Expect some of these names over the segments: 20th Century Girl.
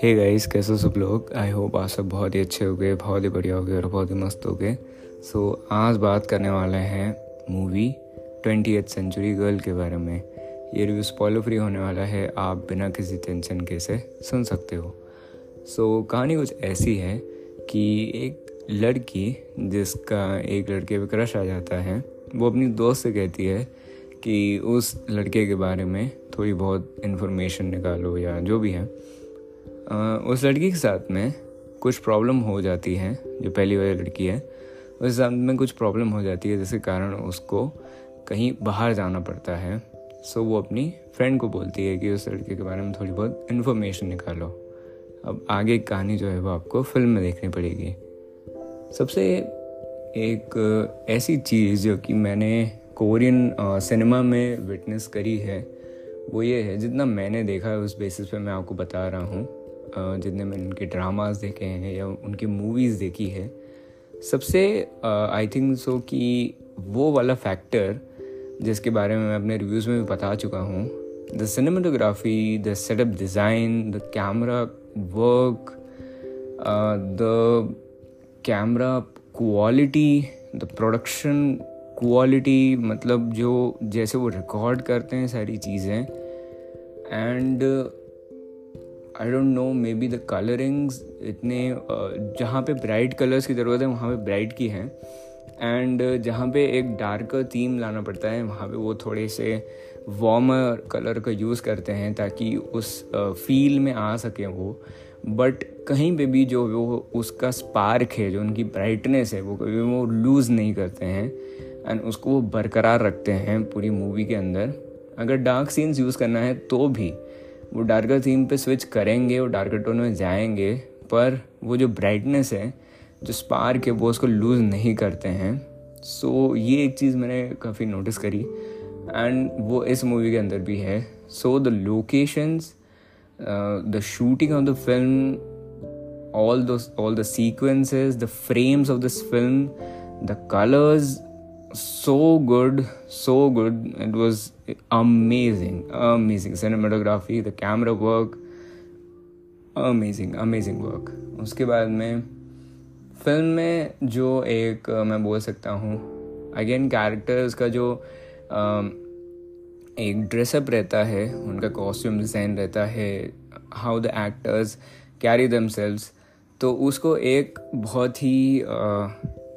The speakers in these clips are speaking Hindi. हे गाइस, कैसे हो सब लोग। आई होप आप सब बहुत ही अच्छे हो गए, बहुत ही बढ़िया हो गए और बहुत ही मस्त हो गए। सो आज बात करने वाले हैं मूवी 20th सेंचुरी गर्ल के बारे में। ये रिव्यू स्पॉइलर फ्री होने वाला है, आप बिना किसी टेंशन के इसे सुन सकते हो। सो कहानी कुछ ऐसी है कि एक लड़की जिसका एक लड़के पे क्रश आ जाता है, वो अपनी दोस्त से कहती है कि उस लड़के के बारे में थोड़ी बहुत इन्फॉर्मेशन निकालो या जो भी है। उस लड़की के साथ में कुछ प्रॉब्लम हो जाती है, जो पहली वाली लड़की है उसके साथ में कुछ प्रॉब्लम हो जाती है, जिसके कारण उसको कहीं बाहर जाना पड़ता है। सो वो अपनी फ्रेंड को बोलती है कि उस लड़के के बारे में थोड़ी बहुत इन्फॉर्मेशन निकालो। अब आगे कहानी जो है वो आपको फिल्म में देखनी पड़ेगी। सबसे एक ऐसी चीज़ जो कि मैंने कोरियन सिनेमा में विटनेस करी है वो ये है, जितना मैंने देखा है उस बेसिस पे मैं आपको बता रहा हूँ, जितने मैंने उनके ड्रामास देखे हैं या उनकी मूवीज़ देखी है, सबसे आई थिंक सो कि वो वाला फैक्टर जिसके बारे में मैं अपने रिव्यूज़ में भी बता चुका हूँ, the cinematography, the setup design, the camera work, the camera quality, the production quality, मतलब जो जैसे वो रिकॉर्ड करते हैं सारी चीज़ें, and I don't know maybe the colourings, इतने जहाँ पे ब्राइट कलर्स की ज़रूरत है वहाँ पे ब्राइट की है, एंड जहाँ पे एक डार्कर थीम लाना पड़ता है वहाँ पे वो थोड़े से वार्मर कलर का यूज़ करते हैं ताकि उस फील में आ सके वो। बट कहीं पे भी जो वो उसका स्पार्क है, जो उनकी ब्राइटनेस है, वो कभी वो लूज़ नहीं करते हैं एंड उसको वो बरकरार रखते हैं पूरी मूवी के अंदर। अगर डार्क सीन्स यूज़ करना है तो भी वो डार्कर थीम पे स्विच करेंगे, वो डार्कर टोन में जाएंगे, पर वो जो ब्राइटनेस है, जो स्पार्क है, वो उसको लूज़ नहीं करते हैं। सो ये एक चीज़ मैंने काफ़ी नोटिस करी एंड वो इस मूवी के अंदर भी है। So the locations, the shooting of the film, all the sequences, the frames of this film, the colors, so good, it was amazing. Cinematography, the camera work, amazing work। उसके बाद में फिल्म में जो एक मैं बोल सकता हूँ, अगेन कैरेक्टर्स का जो एक ड्रेसअप रहता है, उनका कॉस्ट्यूम डिज़ाइन रहता है, how the actors carry themselves, तो उसको एक बहुत ही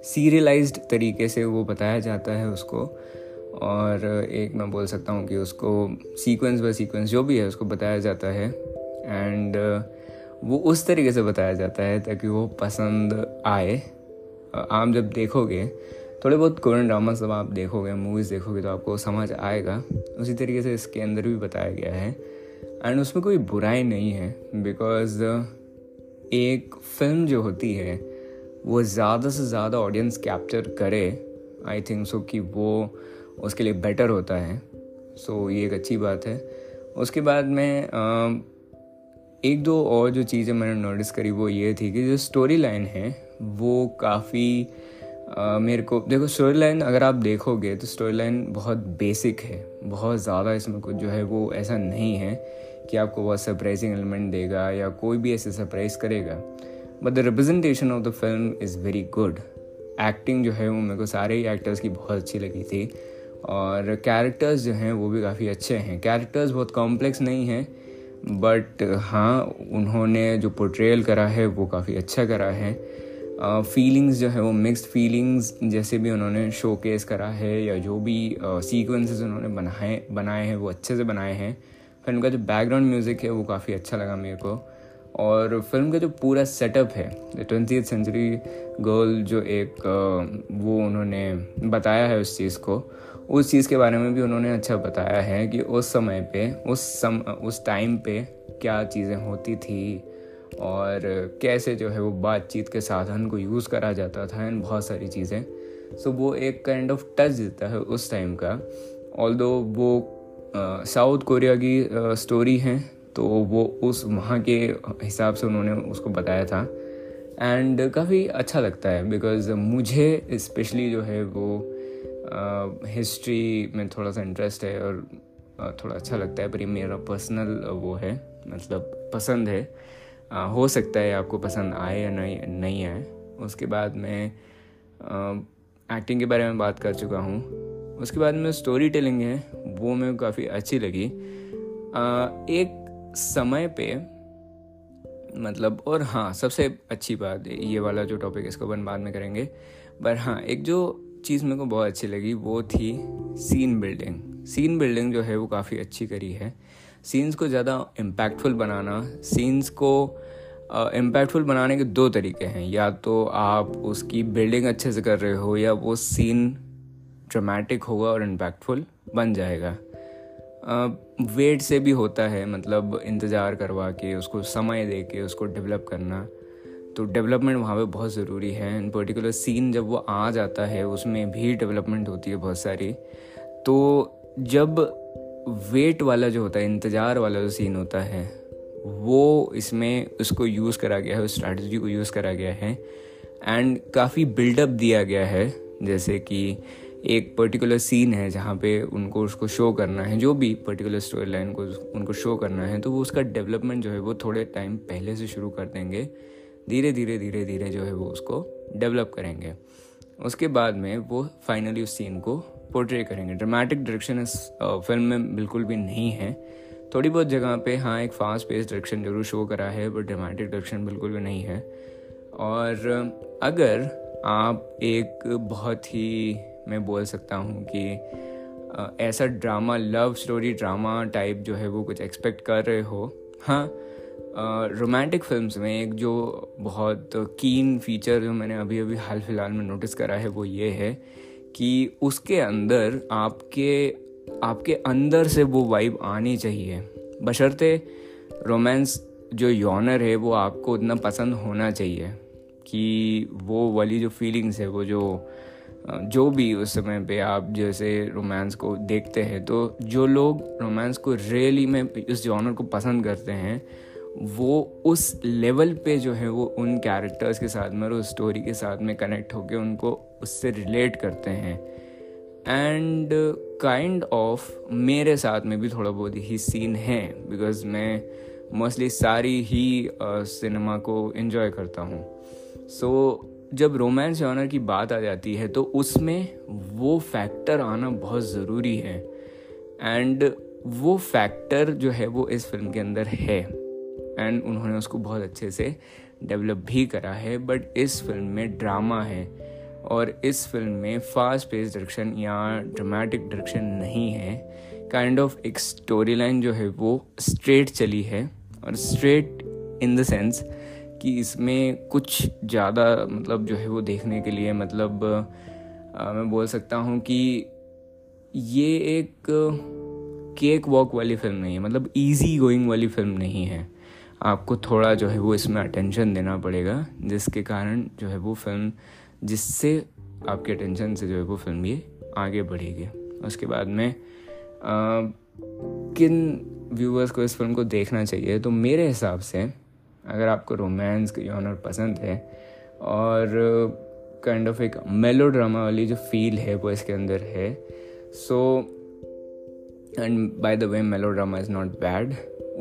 सीरियलाइज्ड तरीके से वो बताया जाता है उसको, और एक मैं बोल सकता हूँ कि उसको सीक्वेंस बाय सीक्वेंस जो भी है उसको बताया जाता है, एंड वो उस तरीके से बताया जाता है ताकि वो पसंद आए। आप जब देखोगे थोड़े बहुत कोरियन ड्रामास, जब आप देखोगे, मूवीज़ देखोगे, तो आपको समझ आएगा। उसी तरीके से इसके अंदर भी बताया गया है एंड उसमें कोई बुराई नहीं है, बिकॉज एक फिल्म जो होती है वो ज़्यादा से ज़्यादा ऑडियंस कैप्चर करे, आई थिंक सो कि वो उसके लिए बेटर होता है। सो ये एक अच्छी बात है। उसके बाद में एक दो और जो चीज़ें मैंने नोटिस करी वो ये थी कि जो स्टोरी लाइन है वो काफ़ी मेरे को, देखो स्टोरी लाइन अगर आप देखोगे तो स्टोरी लाइन बहुत बेसिक है, बहुत ज़्यादा इसमें कुछ जो है वो ऐसा नहीं है कि आपको बहुत सरप्राइजिंग एलिमेंट देगा या कोई भी ऐसे सरप्राइज़ करेगा। But the representation of the film is very good. Acting जो है वो मेरे को सारे ही एक्टर्स की बहुत अच्छी लगी थी, और कैरेक्टर्स जो हैं वो भी काफ़ी अच्छे हैं। कैरेक्टर्स बहुत कॉम्प्लेक्स नहीं हैं, बट हाँ उन्होंने जो पोर्ट्रेयल करा है वो काफ़ी अच्छा करा है। फीलिंग्स जो है वो मिक्स्ड फीलिंग्स जैसे भी उन्होंने शोकेस करा है या जो भी सीक्वेंसेस उन्होंने बनाए हैं वो अच्छे से बनाए हैं। फिल्म का जो बैकग्राउंड म्यूज़िक है वो काफ़ी अच्छा लगा मेरे को, और फिल्म का जो पूरा सेटअप है, 20th सेंचुरी गर्ल जो एक वो उन्होंने बताया है उस चीज़ को, उस चीज़ के बारे में भी उन्होंने अच्छा बताया है कि उस समय पर उस टाइम पे क्या चीज़ें होती थी और कैसे जो है वो बातचीत के साधन को यूज़ करा जाता था एंड बहुत सारी चीज़ें। सो वो एक काइंड ऑफ टच देता है उस टाइम का। ऑल्दो वो साउथ कोरिया की स्टोरी है तो वो उस वहाँ के हिसाब से उन्होंने उसको बताया था एंड काफ़ी अच्छा लगता है, बिकॉज़ मुझे स्पेशली जो है वो हिस्ट्री में थोड़ा सा इंटरेस्ट है और थोड़ा अच्छा लगता है, पर ये मेरा पर्सनल वो है, मतलब पसंद है। हो सकता है आपको पसंद आए या नहीं आए। उसके बाद मैं एक्टिंग के बारे में बात कर चुका हूँ। उसके बाद में स्टोरी टेलिंग है, वो मेरे को काफ़ी अच्छी लगी। एक समय पे मतलब, और हाँ सबसे अच्छी बात ये वाला जो टॉपिक है इसको अपन बाद में करेंगे, पर हाँ एक जो चीज़ मेरे को बहुत अच्छी लगी वो थी सीन बिल्डिंग। सीन बिल्डिंग जो है वो काफ़ी अच्छी करी है। सीन्स को ज़्यादा इम्पैक्टफुल बनाना, सीन्स को इम्पैक्टफुल बनाने के दो तरीके हैं, या तो आप उसकी बिल्डिंग अच्छे से कर रहे हो या वो सीन ड्रामेटिक होगा और इम्पैक्टफुल बन जाएगा। वेट से भी होता है, मतलब इंतज़ार करवा के उसको समय दे के उसको डेवलप करना, तो डेवलपमेंट वहाँ पे बहुत ज़रूरी है। इन पर्टिकुलर सीन जब वो आ जाता है उसमें भी डेवलपमेंट होती है बहुत सारी। तो जब वेट वाला जो होता है, इंतज़ार वाला जो सीन होता है, वो इसमें उसको यूज़ करा गया है, उस स्ट्रैटेजी को यूज़ करा गया है एंड काफ़ी बिल्डअप दिया गया है। जैसे कि एक पर्टिकुलर सीन है जहाँ पे उनको उसको शो करना है, जो भी पर्टिकुलर स्टोरी लाइन को उनको शो करना है, तो वो उसका डेवलपमेंट जो है वो थोड़े टाइम पहले से शुरू कर देंगे, धीरे धीरे धीरे धीरे जो है वो उसको डेवलप करेंगे। उसके बाद में वो फाइनली उस सीन को पोर्ट्रे करेंगे। ड्रामेटिक डायरेक्शन इस फिल्म में बिल्कुल भी नहीं है। थोड़ी बहुत जगह पे हाँ एक फास्ट पेस डायरेक्शन जरूर शो करा है, बट ड्रामेटिक डायरेक्शन बिल्कुल भी नहीं है। और अगर आप एक बहुत ही, मैं बोल सकता हूँ कि ऐसा drama, love story drama type जो है वो कुछ एक्सपेक्ट कर रहे हो, हाँ रोमांटिक फिल्म्स में एक जो बहुत कीन फीचर जो मैंने अभी अभी हाल फिलहाल में नोटिस करा है वो ये है कि उसके अंदर आपके अंदर से वो वाइब आनी चाहिए, बशर्ते रोमांस जो जॉनर है वो आपको उतना पसंद होना चाहिए कि वो वाली जो फीलिंग्स है, वो जो भी उस समय पे आप जैसे रोमांस को देखते हैं, तो जो लोग रोमांस को रियली में उस जॉनर को पसंद करते हैं वो उस लेवल पे जो है वो उन कैरेक्टर्स के साथ में और उस स्टोरी के साथ में कनेक्ट होके उनको उससे रिलेट करते हैं। एंड काइंड ऑफ मेरे साथ में भी थोड़ा बहुत ही सीन है, बिकॉज मैं मोस्टली सारी ही सिनेमा को एंजॉय करता हूँ। सो जब रोमांस जॉनर की बात आ जाती है तो उसमें वो फैक्टर आना बहुत ज़रूरी है, एंड वो फैक्टर जो है वो इस फिल्म के अंदर है एंड उन्होंने उसको बहुत अच्छे से डेवलप भी करा है। बट इस फिल्म में ड्रामा है और इस फिल्म में फास्ट पेस डायरेक्शन या ड्रामेटिक डायरेक्शन नहीं है। काइंड ऑफ एक स्टोरी लाइन जो है वो स्ट्रेट चली है, और स्ट्रेट इन द सेंस कि इसमें कुछ ज़्यादा मतलब जो है वो देखने के लिए, मतलब मैं बोल सकता हूँ कि ये एक केक वॉक वाली फिल्म नहीं है, मतलब ईजी गोइंग वाली फिल्म नहीं है। आपको थोड़ा जो है वो इसमें अटेंशन देना पड़ेगा, जिसके कारण जो है वो फिल्म, जिससे आपके अटेंशन से जो है वो फिल्म ये आगे बढ़ेगी। उसके बाद में किन व्यूअर्स को इस फिल्म को देखना चाहिए, तो मेरे हिसाब से अगर आपको रोमांस का जॉनर पसंद है और काइंड ऑफ एक मेलो ड्रामा वाली जो फील है वो इसके अंदर है, so and by the way melodrama is not bad,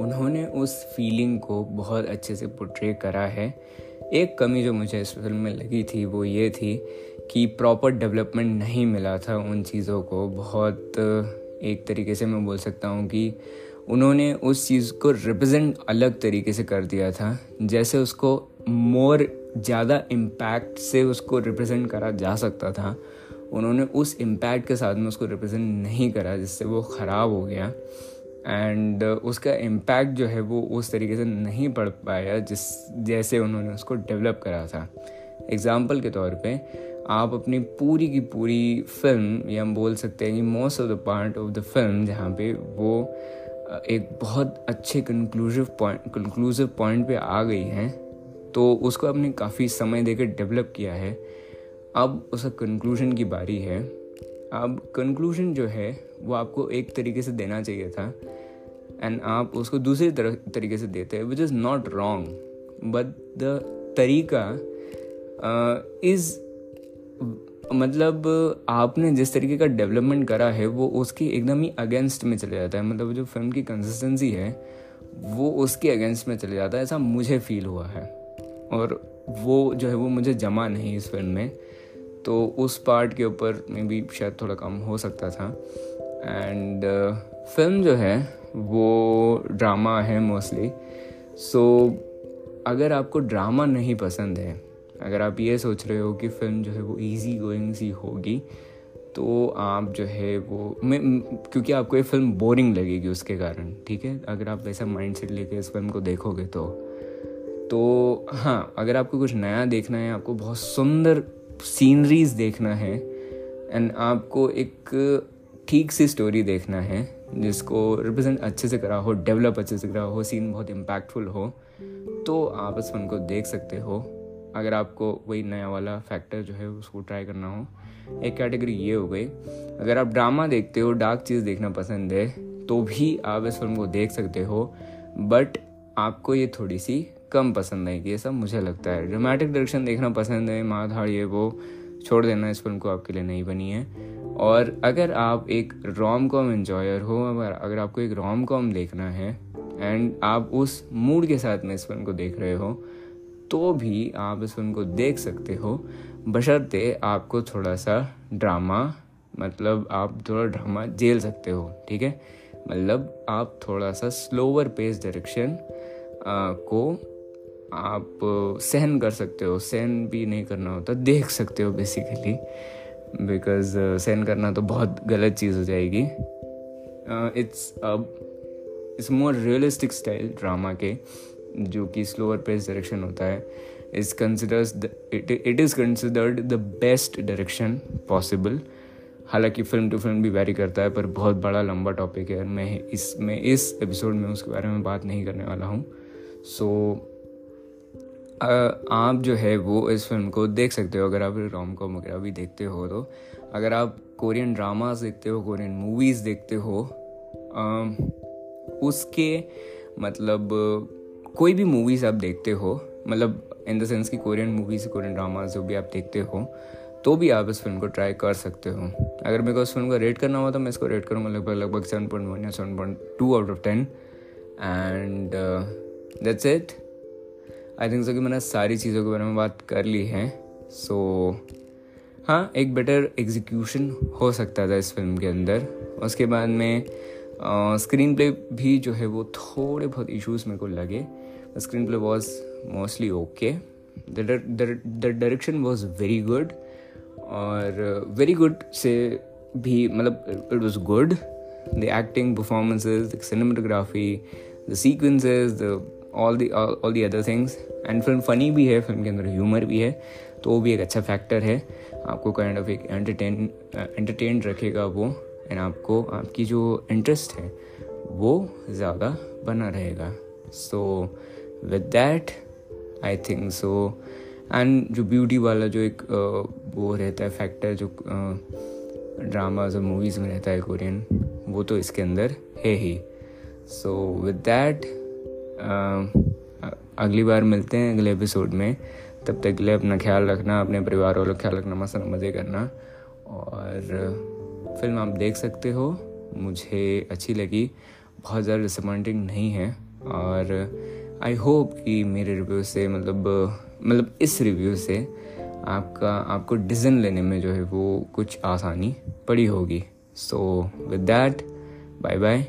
उन्होंने उस फीलिंग को बहुत अच्छे से पोर्ट्रे करा है। एक कमी जो मुझे इस फिल्म में लगी थी वो ये थी कि प्रॉपर डेवलपमेंट नहीं मिला था उन चीज़ों को। बहुत एक तरीके से मैं बोल सकता हूँ कि उन्होंने उस चीज़ को रिप्रेजेंट अलग तरीके से कर दिया था, जैसे उसको मोर ज़्यादा इम्पैक्ट से उसको रिप्रेजेंट करा जा सकता था, उन्होंने उस इम्पैक्ट के साथ में उसको रिप्रेजेंट नहीं करा, जिससे वो ख़राब हो गया एंड उसका इम्पैक्ट जो है वो उस तरीके से नहीं पड़ पाया जैसे उन्होंने उसको डेवलप करा था। एग्ज़ाम्पल के तौर पे आप अपनी पूरी की पूरी फिल्म, या हम बोल सकते हैं कि most of the part of the film, जहाँ पे वो एक बहुत अच्छे कंक्लूसिव पॉइंट पे आ गई हैं, तो उसको आपने काफ़ी समय देकर डेवलप किया है। अब उसका कंक्लूजन की बारी है। अब कंक्लूजन जो है वो आपको एक तरीके से देना चाहिए था एंड आप उसको दूसरे तरीके से देते हैं, which is not wrong, but the तरीका इज़ मतलब आपने जिस तरीके का डेवलपमेंट करा है वो उसकी एकदम ही अगेंस्ट में चले जाता है, मतलब जो फिल्म की कंसिस्टेंसी है वो उसके अगेंस्ट में चले जाता है, ऐसा मुझे फील हुआ है। और वो जो है वो मुझे जमा नहीं इस फिल्म में, तो उस पार्ट के ऊपर मे बी शायद थोड़ा कम हो सकता था। एंड फिल्म जो है वो ड्रामा है मोस्टली, सो अगर आपको ड्रामा नहीं पसंद है, अगर आप ये सोच रहे हो कि फिल्म जो है वो इजी गोइंग सी होगी, तो आप जो है वो क्योंकि आपको ये फिल्म बोरिंग लगेगी उसके कारण, ठीक है, अगर आप वैसा माइंडसेट लेके इस फिल्म को देखोगे तो हाँ, अगर आपको कुछ नया देखना है, आपको बहुत सुंदर सीनरीज देखना है एंड आपको एक ठीक सी स्टोरी देखना है जिसको रिप्रेजेंट अच्छे से करा हो, डेवलप अच्छे से करा हो, सीन बहुत इम्पैक्टफुल हो, तो आप इस फिल्म को देख सकते हो। अगर आपको वही नया वाला फैक्टर जो है उसको ट्राई करना हो, एक कैटेगरी ये हो गई। अगर आप ड्रामा देखते हो, डार्क चीज़ देखना पसंद है, तो भी आप इस फिल्म को देख सकते हो, बट आपको ये थोड़ी सी कम पसंद आएगी, ऐसा मुझे लगता है। ड्रामेटिक डायरेक्शन देखना पसंद है, मार धाड़ ये वो, छोड़ देना, इस फिल्म को आपके लिए नहीं बनी है। और अगर आप एक रोम कॉम एन्जॉयर हो, अगर आपको एक रोम कॉम देखना है एंड आप उस मूड के साथ में इस फिल्म को देख रहे हो, तो भी आप इस फिल्म को देख सकते हो, बशर्ते आपको थोड़ा सा ड्रामा, मतलब आप थोड़ा ड्रामा झेल सकते हो, ठीक है, मतलब आप थोड़ा सा स्लोअर पेस डायरेक्शन को आप सहन कर सकते हो, सहन भी नहीं करना होता, देख सकते हो बेसिकली, बिकॉज सहन करना तो बहुत गलत चीज़ हो जाएगी। It's more realistic style drama के, जो कि स्लोअर पेस डायरेक्शन होता है, it is considered the best direction possible. हालांकि फिल्म टू फिल्म भी वैरी करता है, पर बहुत बड़ा लंबा टॉपिक है, मैं इस एपिसोड में उसके बारे में बात नहीं करने वाला हूँ। सो आप जो है वो इस फिल्म को देख सकते हो, अगर आप रोम कॉम वगैरह भी देखते हो। तो अगर आप कोरियन ड्रामास देखते हो, कोरियन मूवीज़ देखते हो, उसके मतलब कोई भी मूवीज़ आप देखते हो, मतलब इन द सेंस कि कोरियन मूवीज़, कोरियन ड्रामास जो भी आप देखते हो, तो भी आप इस फिल्म को ट्राई कर सकते हो। अगर मेरे को इस फिल्म को रेट करना हुआ तो मैं इसको रेट करूँगा लगभग 7.1 या 7.2 out of 10, and that's it. I think so कि मैंने सारी चीज़ों के बारे में बात कर ली है। सो हाँ, एक बेटर एग्जीक्यूशन हो सकता था इस फिल्म के अंदर। उसके बाद में स्क्रीन प्ले भी जो है वो थोड़े बहुत इश्यूज मेरे को लगे। Screenplay was mostly okay, the direction was very good, और वेरी गुड से भी मतलब it was good, the acting, performances, the cinematography, the sequences, all the other things. And film funny भी है, फिल्म के अंदर ह्यूमर भी है, तो वो भी एक अच्छा फैक्टर है, आपको काइंड ऑफ एक एंटरटेन रखेगा वो, एंड आपको आपकी जो इंटरेस्ट है वो ज़्यादा बना रहेगा। So with that I think so, and जो ब्यूटी वाला जो एक वो रहता है फैक्टर जो ड्रामाज और मूवीज़ में रहता है कोरियन, वो तो इसके अंदर है ही। सो विद दैट अगली बार मिलते हैं अगले एपिसोड में। तब तक के लिए अपना ख्याल रखना, अपने परिवार वालों का ख्याल रखना, मजे करना, और फिल्म आप देख सकते हो। मुझे अच्छी लगी, बहुत ज़्यादा डिसअपॉइंटिंग नहीं है, और आई होप कि मेरे रिव्यू से मतलब इस रिव्यू से आपको डिसीजन लेने में जो है वो कुछ आसानी पड़ी होगी। So with that, bye bye,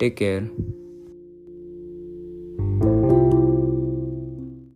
take care.